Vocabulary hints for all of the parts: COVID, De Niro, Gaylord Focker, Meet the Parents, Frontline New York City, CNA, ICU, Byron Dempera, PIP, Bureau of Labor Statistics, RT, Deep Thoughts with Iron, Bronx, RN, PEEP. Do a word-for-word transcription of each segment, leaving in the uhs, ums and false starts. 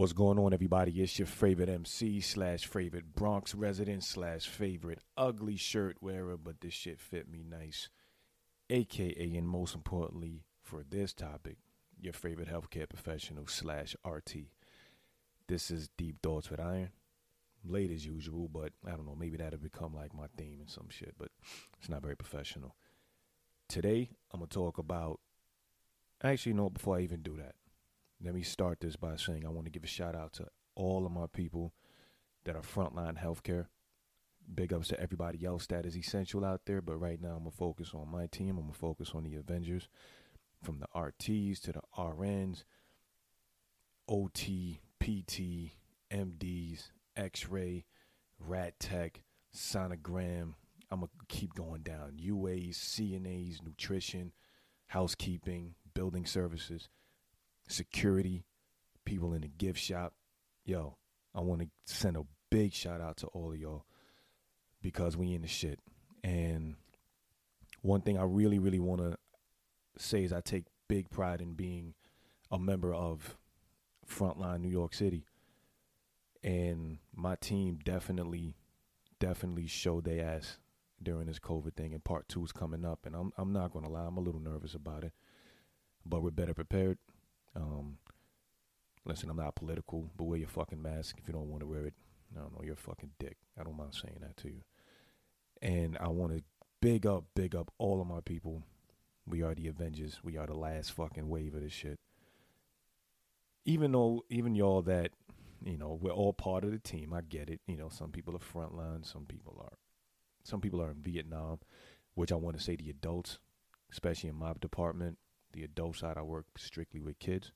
What's going on, everybody? It's your favorite M C slash favorite Bronx resident slash favorite ugly shirt wearer, but this shit fit me nice, A K A and most importantly for this topic, your favorite healthcare professional slash R T. This is Deep Thoughts with Iron. Late as usual, but I don't know, maybe that'll become like my theme and some shit, but it's not very professional. Today, I'm going to talk about, actually, no, before I even do that, let me start this by saying I want to give a shout out to all of my people that are frontline healthcare. Big ups to everybody else that is essential out there. But right now I'm going to focus on my team. I'm going to focus on the Avengers, from the R Ts to the R Ns, O T, P T, M Ds, X-ray, Rat Tech, Sonogram. I'm going to keep going down. U As, C N As, nutrition, housekeeping, building services, security, people in the gift shop. Yo, I want to send a big shout out to all of y'all because we in the shit. And one thing I really, really want to say is I take big pride in being a member of Frontline New York City. And my team definitely, definitely showed their ass during this COVID thing. And part two is coming up. And I'm, I'm not going to lie, I'm a little nervous about it. But we're better prepared. Um, listen, I'm not political, but wear your fucking mask if you don't want to wear it. I don't know, you're a fucking dick. I don't mind saying that to you. And I want to big up, big up all of my people. We are the Avengers. We are the last fucking wave of this shit. Even though, even y'all that, you know, we're all part of the team. I get it. You know, some people are frontline. Some people are, some people are in Vietnam, which I want to say the adults, especially in my department. The adult side, I work strictly with kids.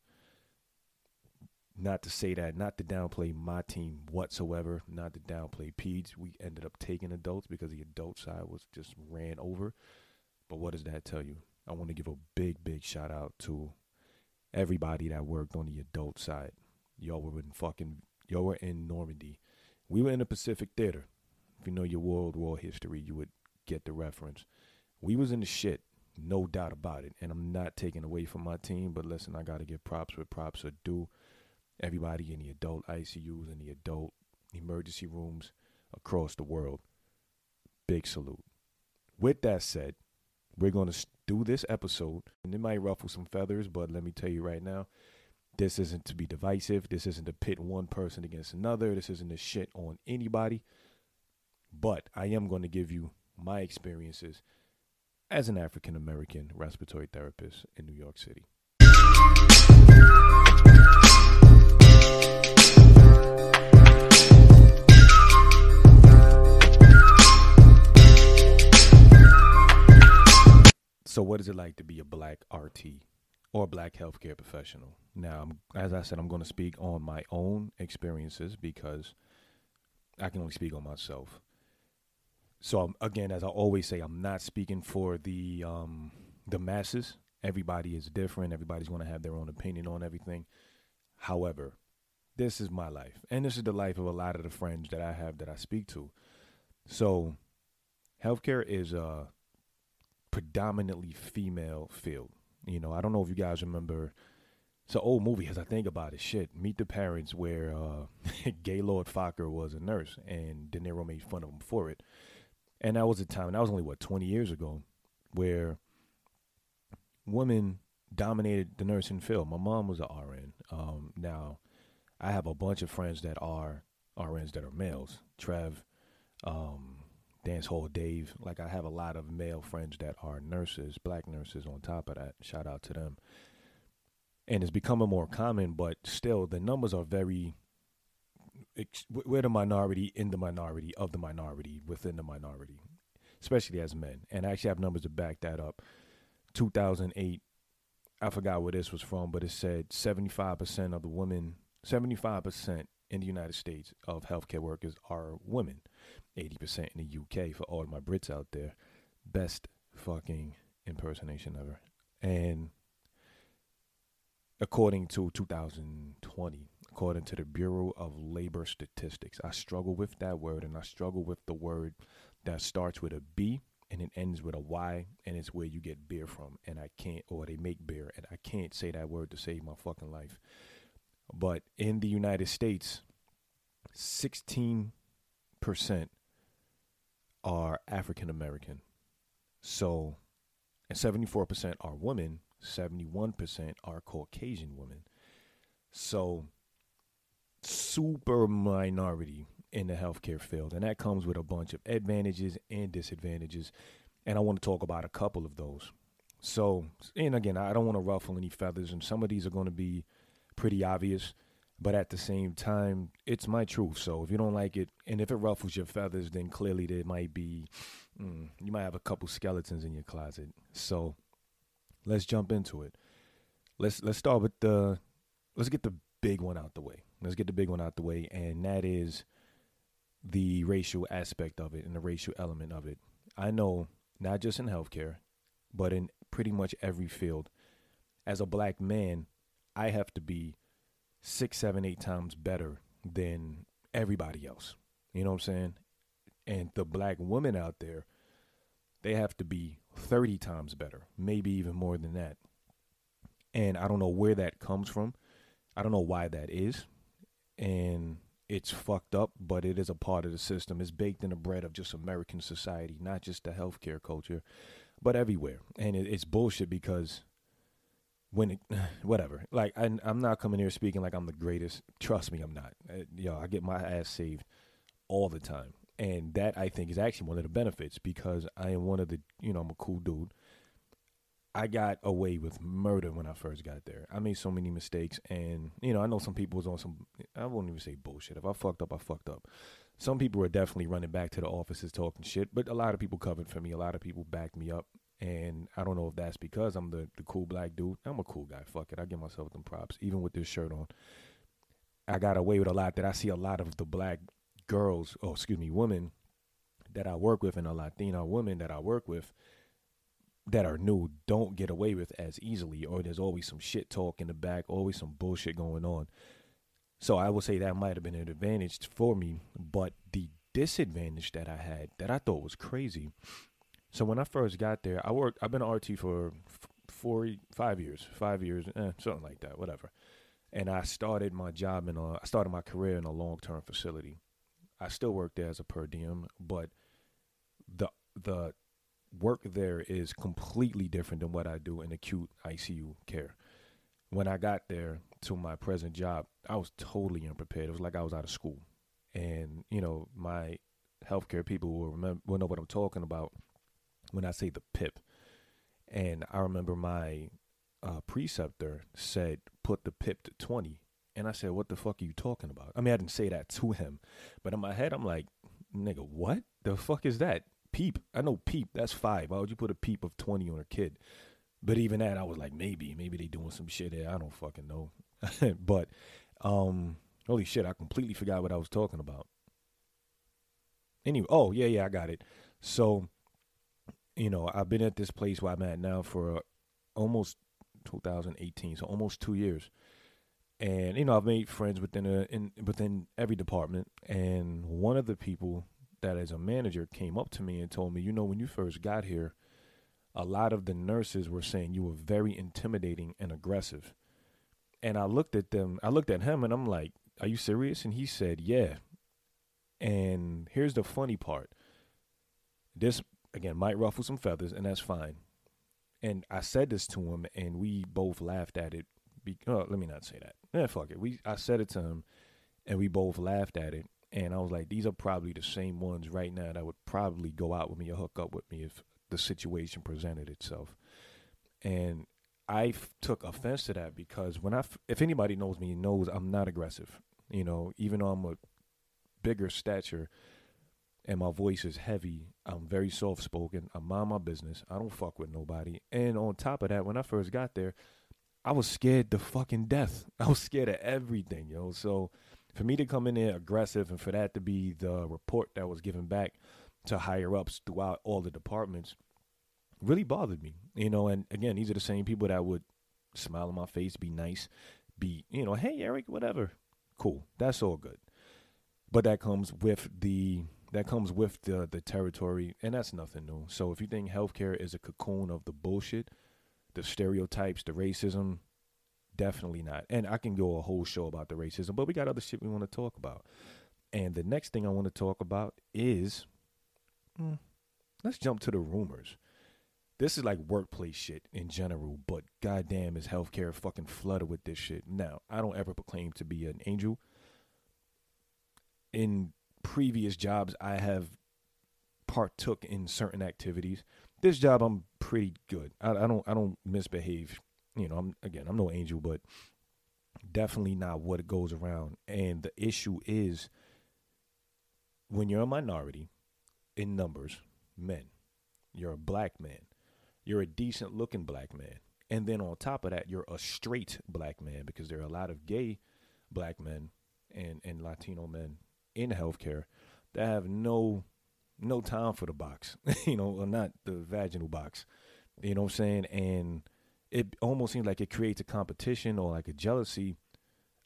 Not to say that, not to downplay my team whatsoever, not to downplay peds. We ended up taking adults because the adult side was just ran over. But what does that tell you? I want to give a big, big shout out to everybody that worked on the adult side. Y'all were in fucking, y'all were in Normandy. We were in the Pacific Theater. If you know your World War history, you would get the reference. We was in the shit. No doubt about it. And I'm not taking away from my team, but listen, I got to give props where props are due. Everybody in the adult I C Us and the adult emergency rooms across the world. Big salute. With that said, we're going to do this episode, and it might ruffle some feathers, but let me tell you right now, this isn't to be divisive. This isn't to pit one person against another. This isn't to shit on anybody. But I am going to give you my experiences as an African-American respiratory therapist in New York City. So what is it like to be a black R T or a black healthcare professional? Now, as I said, I'm going to speak on my own experiences because I can only speak on myself. So, again, as I always say, I'm not speaking for the um, the masses. Everybody is different. Everybody's going to have their own opinion on everything. However, this is my life. And this is the life of a lot of the friends that I have that I speak to. So, healthcare is a predominantly female field. You know, I don't know if you guys remember. It's an old movie, as I think about it. Shit, Meet the Parents, where uh, Gaylord Focker was a nurse. And De Niro made fun of him for it. And that was a time, that was only, what, twenty years ago, where women dominated the nursing field. My mom was an R N. Um, now, I have a bunch of friends that are R Ns that are males. Trev, um, Dance Hall Dave. Like, I have a lot of male friends that are nurses, black nurses on top of that. Shout out to them. And it's becoming more common, but still, the numbers are very... We're the minority in the minority of the minority within the minority, especially as men. And I actually have numbers to back that up. two thousand eight, I forgot where this was from, but it said seventy-five percent of the women, seventy-five percent in the United States of healthcare workers are women, eighty percent in the U K for all of my Brits out there. Best fucking impersonation ever. And according to two thousand twenty, according to the Bureau of Labor Statistics. I struggle with that word, and I struggle with the word that starts with a B and it ends with a Y, and it's where you get beer from, and I can't, or they make beer, and I can't say that word to save my fucking life. But in the United States, sixteen percent are African American. So, and seventy-four percent are women, seventy-one percent are Caucasian women. So, super minority in the healthcare field. And that comes with a bunch of advantages and disadvantages. And I want to talk about a couple of those. So, and again, I don't want to ruffle any feathers, and some of these are going to be pretty obvious, but at the same time, it's my truth. So if you don't like it, and if it ruffles your feathers, then clearly there might be, mm, you might have a couple skeletons in your closet. So let's jump into it. Let's, let's start with the, let's get the big one out the way. Let's get the big one out the way. And that is the racial aspect of it and the racial element of it. I know not just in healthcare, but in pretty much every field. As a black man, I have to be six, seven, eight times better than everybody else. You know what I'm saying? And the black women out there, they have to be thirty times better, maybe even more than that. And I don't know where that comes from. I don't know why that is. And it's fucked up, but it is a part of the system. It's baked in the bread of just American society, not just the healthcare culture, but everywhere. And it, it's bullshit because when it, whatever, like I, I'm not coming here speaking like I'm the greatest. Trust me, I'm not. I, you know, I get my ass saved all the time. And that, I think, is actually one of the benefits because I am one of the, you know, I'm a cool dude. I got away with murder when I first got there. I made so many mistakes. And, you know, I know some people was on some, I won't even say bullshit. If I fucked up, I fucked up. Some people were definitely running back to the offices talking shit, but a lot of people covered for me. A lot of people backed me up. And I don't know if that's because I'm the, the cool black dude. I'm a cool guy. Fuck it. I give myself them props, even with this shirt on. I got away with a lot that I see a lot of the black girls, oh, excuse me, women that I work with and the Latina women that I work with that are new don't get away with as easily, or there's always some shit talk in the back, always some bullshit going on. So I would say that might have been an advantage for me, but the disadvantage that I had that I thought was crazy. So when I first got there, I worked, I've been an R T for four, five years, five years, eh, something like that, whatever. And I started my job in a, I started my career in a long-term facility. I still work there as a per diem, but the, the work there is completely different than what I do in acute I C U care. When I got there to my present job, I was totally unprepared. It was like I was out of school. And, you know, my healthcare people will remember, will know what I'm talking about when I say the PIP. And I remember my uh, preceptor said, put the PIP to twenty. And I said, what the fuck are you talking about? I mean, I didn't say that to him, but in my head, I'm like, nigga, what the fuck is that? Peep. I know peep. That's five. Why would you put a peep of twenty on a kid? But even that, I was like, maybe, maybe they doing some shit there. I don't fucking know. But, um, holy shit, I completely forgot what I was talking about. Anyway, oh, yeah, yeah, I got it. So, you know, I've been at this place where I'm at now for uh, almost two thousand eighteen, so almost two years. And, you know, I've made friends within a, in, within every department. And one of the people that as a manager came up to me and told me, you know, when you first got here, a lot of the nurses were saying you were very intimidating and aggressive. And I looked at them, I looked at him and I'm like, are you serious? And he said, yeah. And here's the funny part. This, again, might ruffle some feathers, and that's fine. And I said this to him and we both laughed at it. Be- oh, let me not say that. Yeah, fuck it. We I said it to him and we both laughed at it. And I was like, these are probably the same ones right now that would probably go out with me or hook up with me if the situation presented itself. And I f- took offense to that because when I, f- if anybody knows me, knows I'm not aggressive. You know, even though I'm a bigger stature and my voice is heavy, I'm very soft-spoken. I mind my business. I don't fuck with nobody. And on top of that, when I first got there, I was scared to fucking death. I was scared of everything, yo. So for me to come in there aggressive and for that to be the report that was given back to higher ups throughout all the departments really bothered me, you know. And again, these are the same people that would smile in my face, be nice, be, you know, hey, Eric, whatever. Cool. That's all good. But that comes with the, that comes with the, the territory, and that's nothing new. So if you think healthcare is a cocoon of the bullshit, the stereotypes, the racism, Definitely not. And I can go a whole show about the racism, but we got other shit we want to talk about. And the next thing I want to talk about is, mm, let's jump to the rumors. This is like workplace shit in general, but goddamn is healthcare fucking flooded with this shit. Now, I don't ever proclaim to be an angel. In previous jobs, I have partook in certain activities. This job, I'm pretty good. I, I don't, I don't misbehave. You know, I'm again, I'm no angel, but definitely not what it goes around. And the issue is when you're a minority in numbers, men, you're a black man, you're a decent looking black man. And then on top of that, you're a straight black man, because there are a lot of gay black men and, and Latino men in healthcare that have no, no time for the box, you know, or not the vaginal box, you know what I'm saying? And it almost seems like it creates a competition or like a jealousy.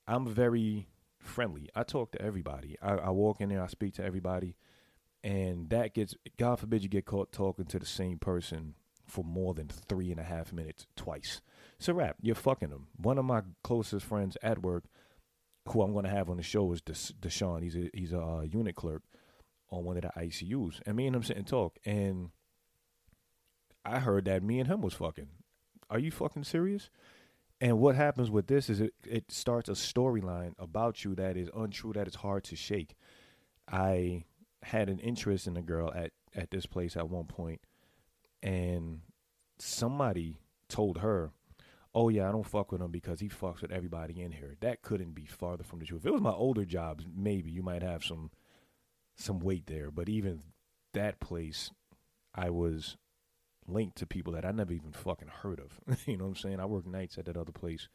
I'm very friendly. I talk to everybody. I, I walk in there, I speak to everybody. And that gets, God forbid you get caught talking to the same person for more than three and a half minutes twice. It's a wrap. You're fucking them. One of my closest friends at work, who I'm going to have on the show, is Des- Deshaun. He's a, he's a uh, unit clerk on one of the I C Us. And me and him sit and talk. And I heard that me and him was fucking. Are you fucking serious? And what happens with this is it, it starts a storyline about you that is untrue, that is hard to shake. I had an interest in a girl at, at this place at one point, and somebody told her, oh, yeah, I don't fuck with him because he fucks with everybody in here. That couldn't be farther from the truth. If it was my older jobs, maybe you might have some some weight there. But even that place, I was linked to people that I never even fucking heard of. You know what I'm saying? I worked nights at that other place,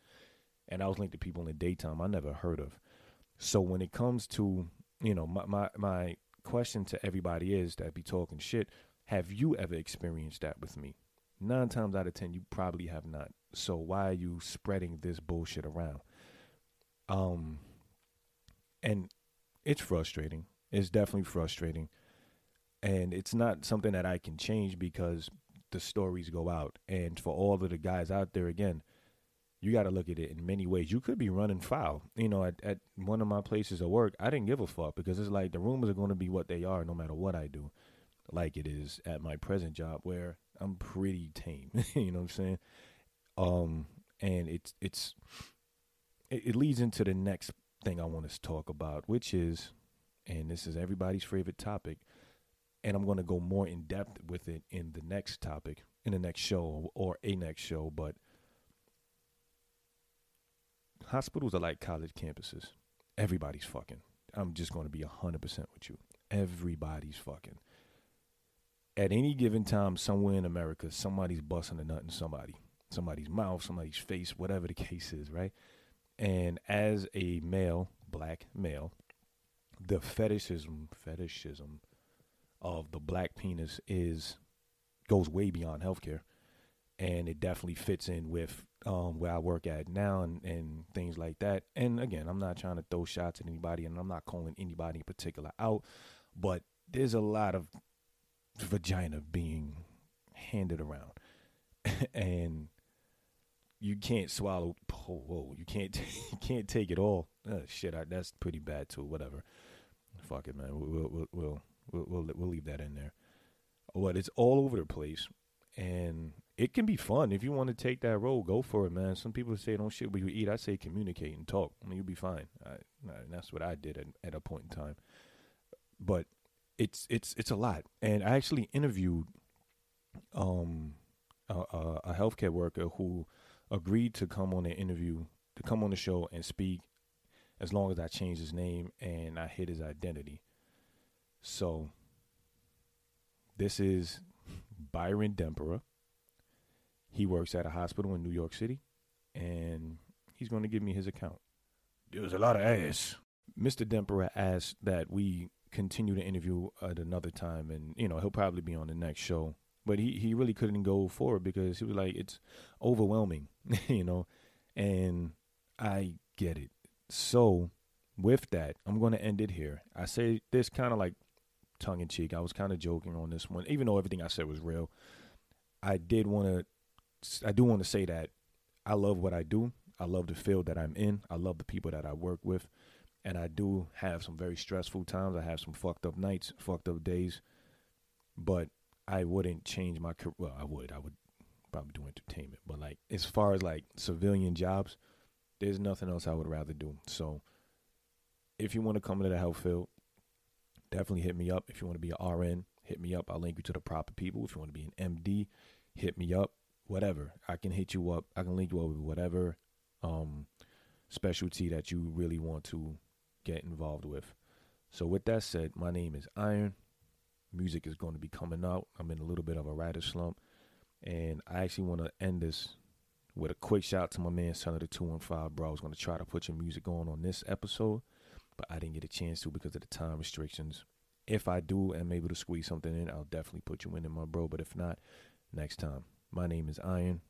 and I was linked to people in the daytime I never heard of. So when it comes to, you know, my my, my question to everybody is that be talking shit, have you ever experienced that with me? Nine times out of ten, you probably have not. So why are you spreading this bullshit around? Um, and it's frustrating. It's definitely frustrating. And it's not something that I can change because the stories go out. And for all of the guys out there, again, you got to look at it in many ways. You could be running foul. You know, at, at one of my places of work, I didn't give a fuck, because it's like the rumors are going to be what they are no matter what I do, like it is at my present job where I'm pretty tame. You know what I'm saying? Um, and it's it's it, it leads into the next thing I want to talk about, which is, and this is everybody's favorite topic, and I'm going to go more in depth with it in the next topic, in the next show or a next show, but hospitals are like college campuses. Everybody's fucking. I'm just going to be one hundred percent with you. Everybody's fucking. At any given time, somewhere in America, somebody's busting a nut in somebody. Somebody's mouth, somebody's face, whatever the case is, right? And as a male, black male, the fetishism, fetishism, of the black penis is goes way beyond healthcare, and it definitely fits in with um, where I work at now and, and things like that. And again, I'm not trying to throw shots at anybody, and I'm not calling anybody in particular out, but there's a lot of vagina being handed around, and you can't swallow. Oh, whoa, you can't you can't take it all. Oh, shit, I, that's pretty bad too. Whatever, fuck it, man. We'll we'll. we'll We'll, we'll we'll leave that in there. But it's all over the place, and it can be fun. If you want to take that road, go for it, man. Some people say don't shit what you eat. I say communicate and talk. I mean, you'll be fine. I, I, that's what I did at, at a point in time. But it's it's it's a lot. And I actually interviewed um a, a, a healthcare worker who agreed to come on the interview, to come on the show and speak, as long as I changed his name and I hid his identity. So, this is Byron Dempera. He works at a hospital in New York City, and he's going to give me his account. There was a lot of ass. Mister Dempera asked that we continue the interview at another time, and, you know, he'll probably be on the next show. But he, he really couldn't go forward because he was like, it's overwhelming, you know, and I get it. So, with that, I'm going to end it here. I say this kind of like tongue-in-cheek. I was kind of joking on this one, even though everything I said was real. I did want to, I do want to say that I love what I do. I I love the field that I'm in. I love the people that I work with. And I do have some very stressful times. I have some fucked up nights, fucked up days. But I wouldn't change my career. Well, I would. I would probably do entertainment. But, like, as far as, like, civilian jobs, there's nothing else I would rather do. So if you want to come into the health field, definitely hit me up. If you want to be an R N, hit me up. I'll link you to the proper people. If you want to be an M D, hit me up. Whatever. I can hit you up. I can link you up with whatever um, specialty that you really want to get involved with. So with that said, my name is Iron. Music is going to be coming out. I'm in a little bit of a writer slump. And I actually want to end this with a quick shout out to my man, Son of the two one five, bro. I was going to try to put your music on on this episode, but I didn't get a chance to because of the time restrictions. If I do am able to squeeze something in, I'll definitely put you in, in my bro. But if not, next time. My name is Iron.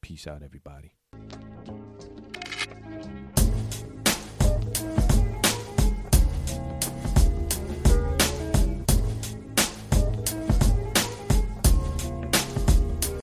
Peace out, everybody.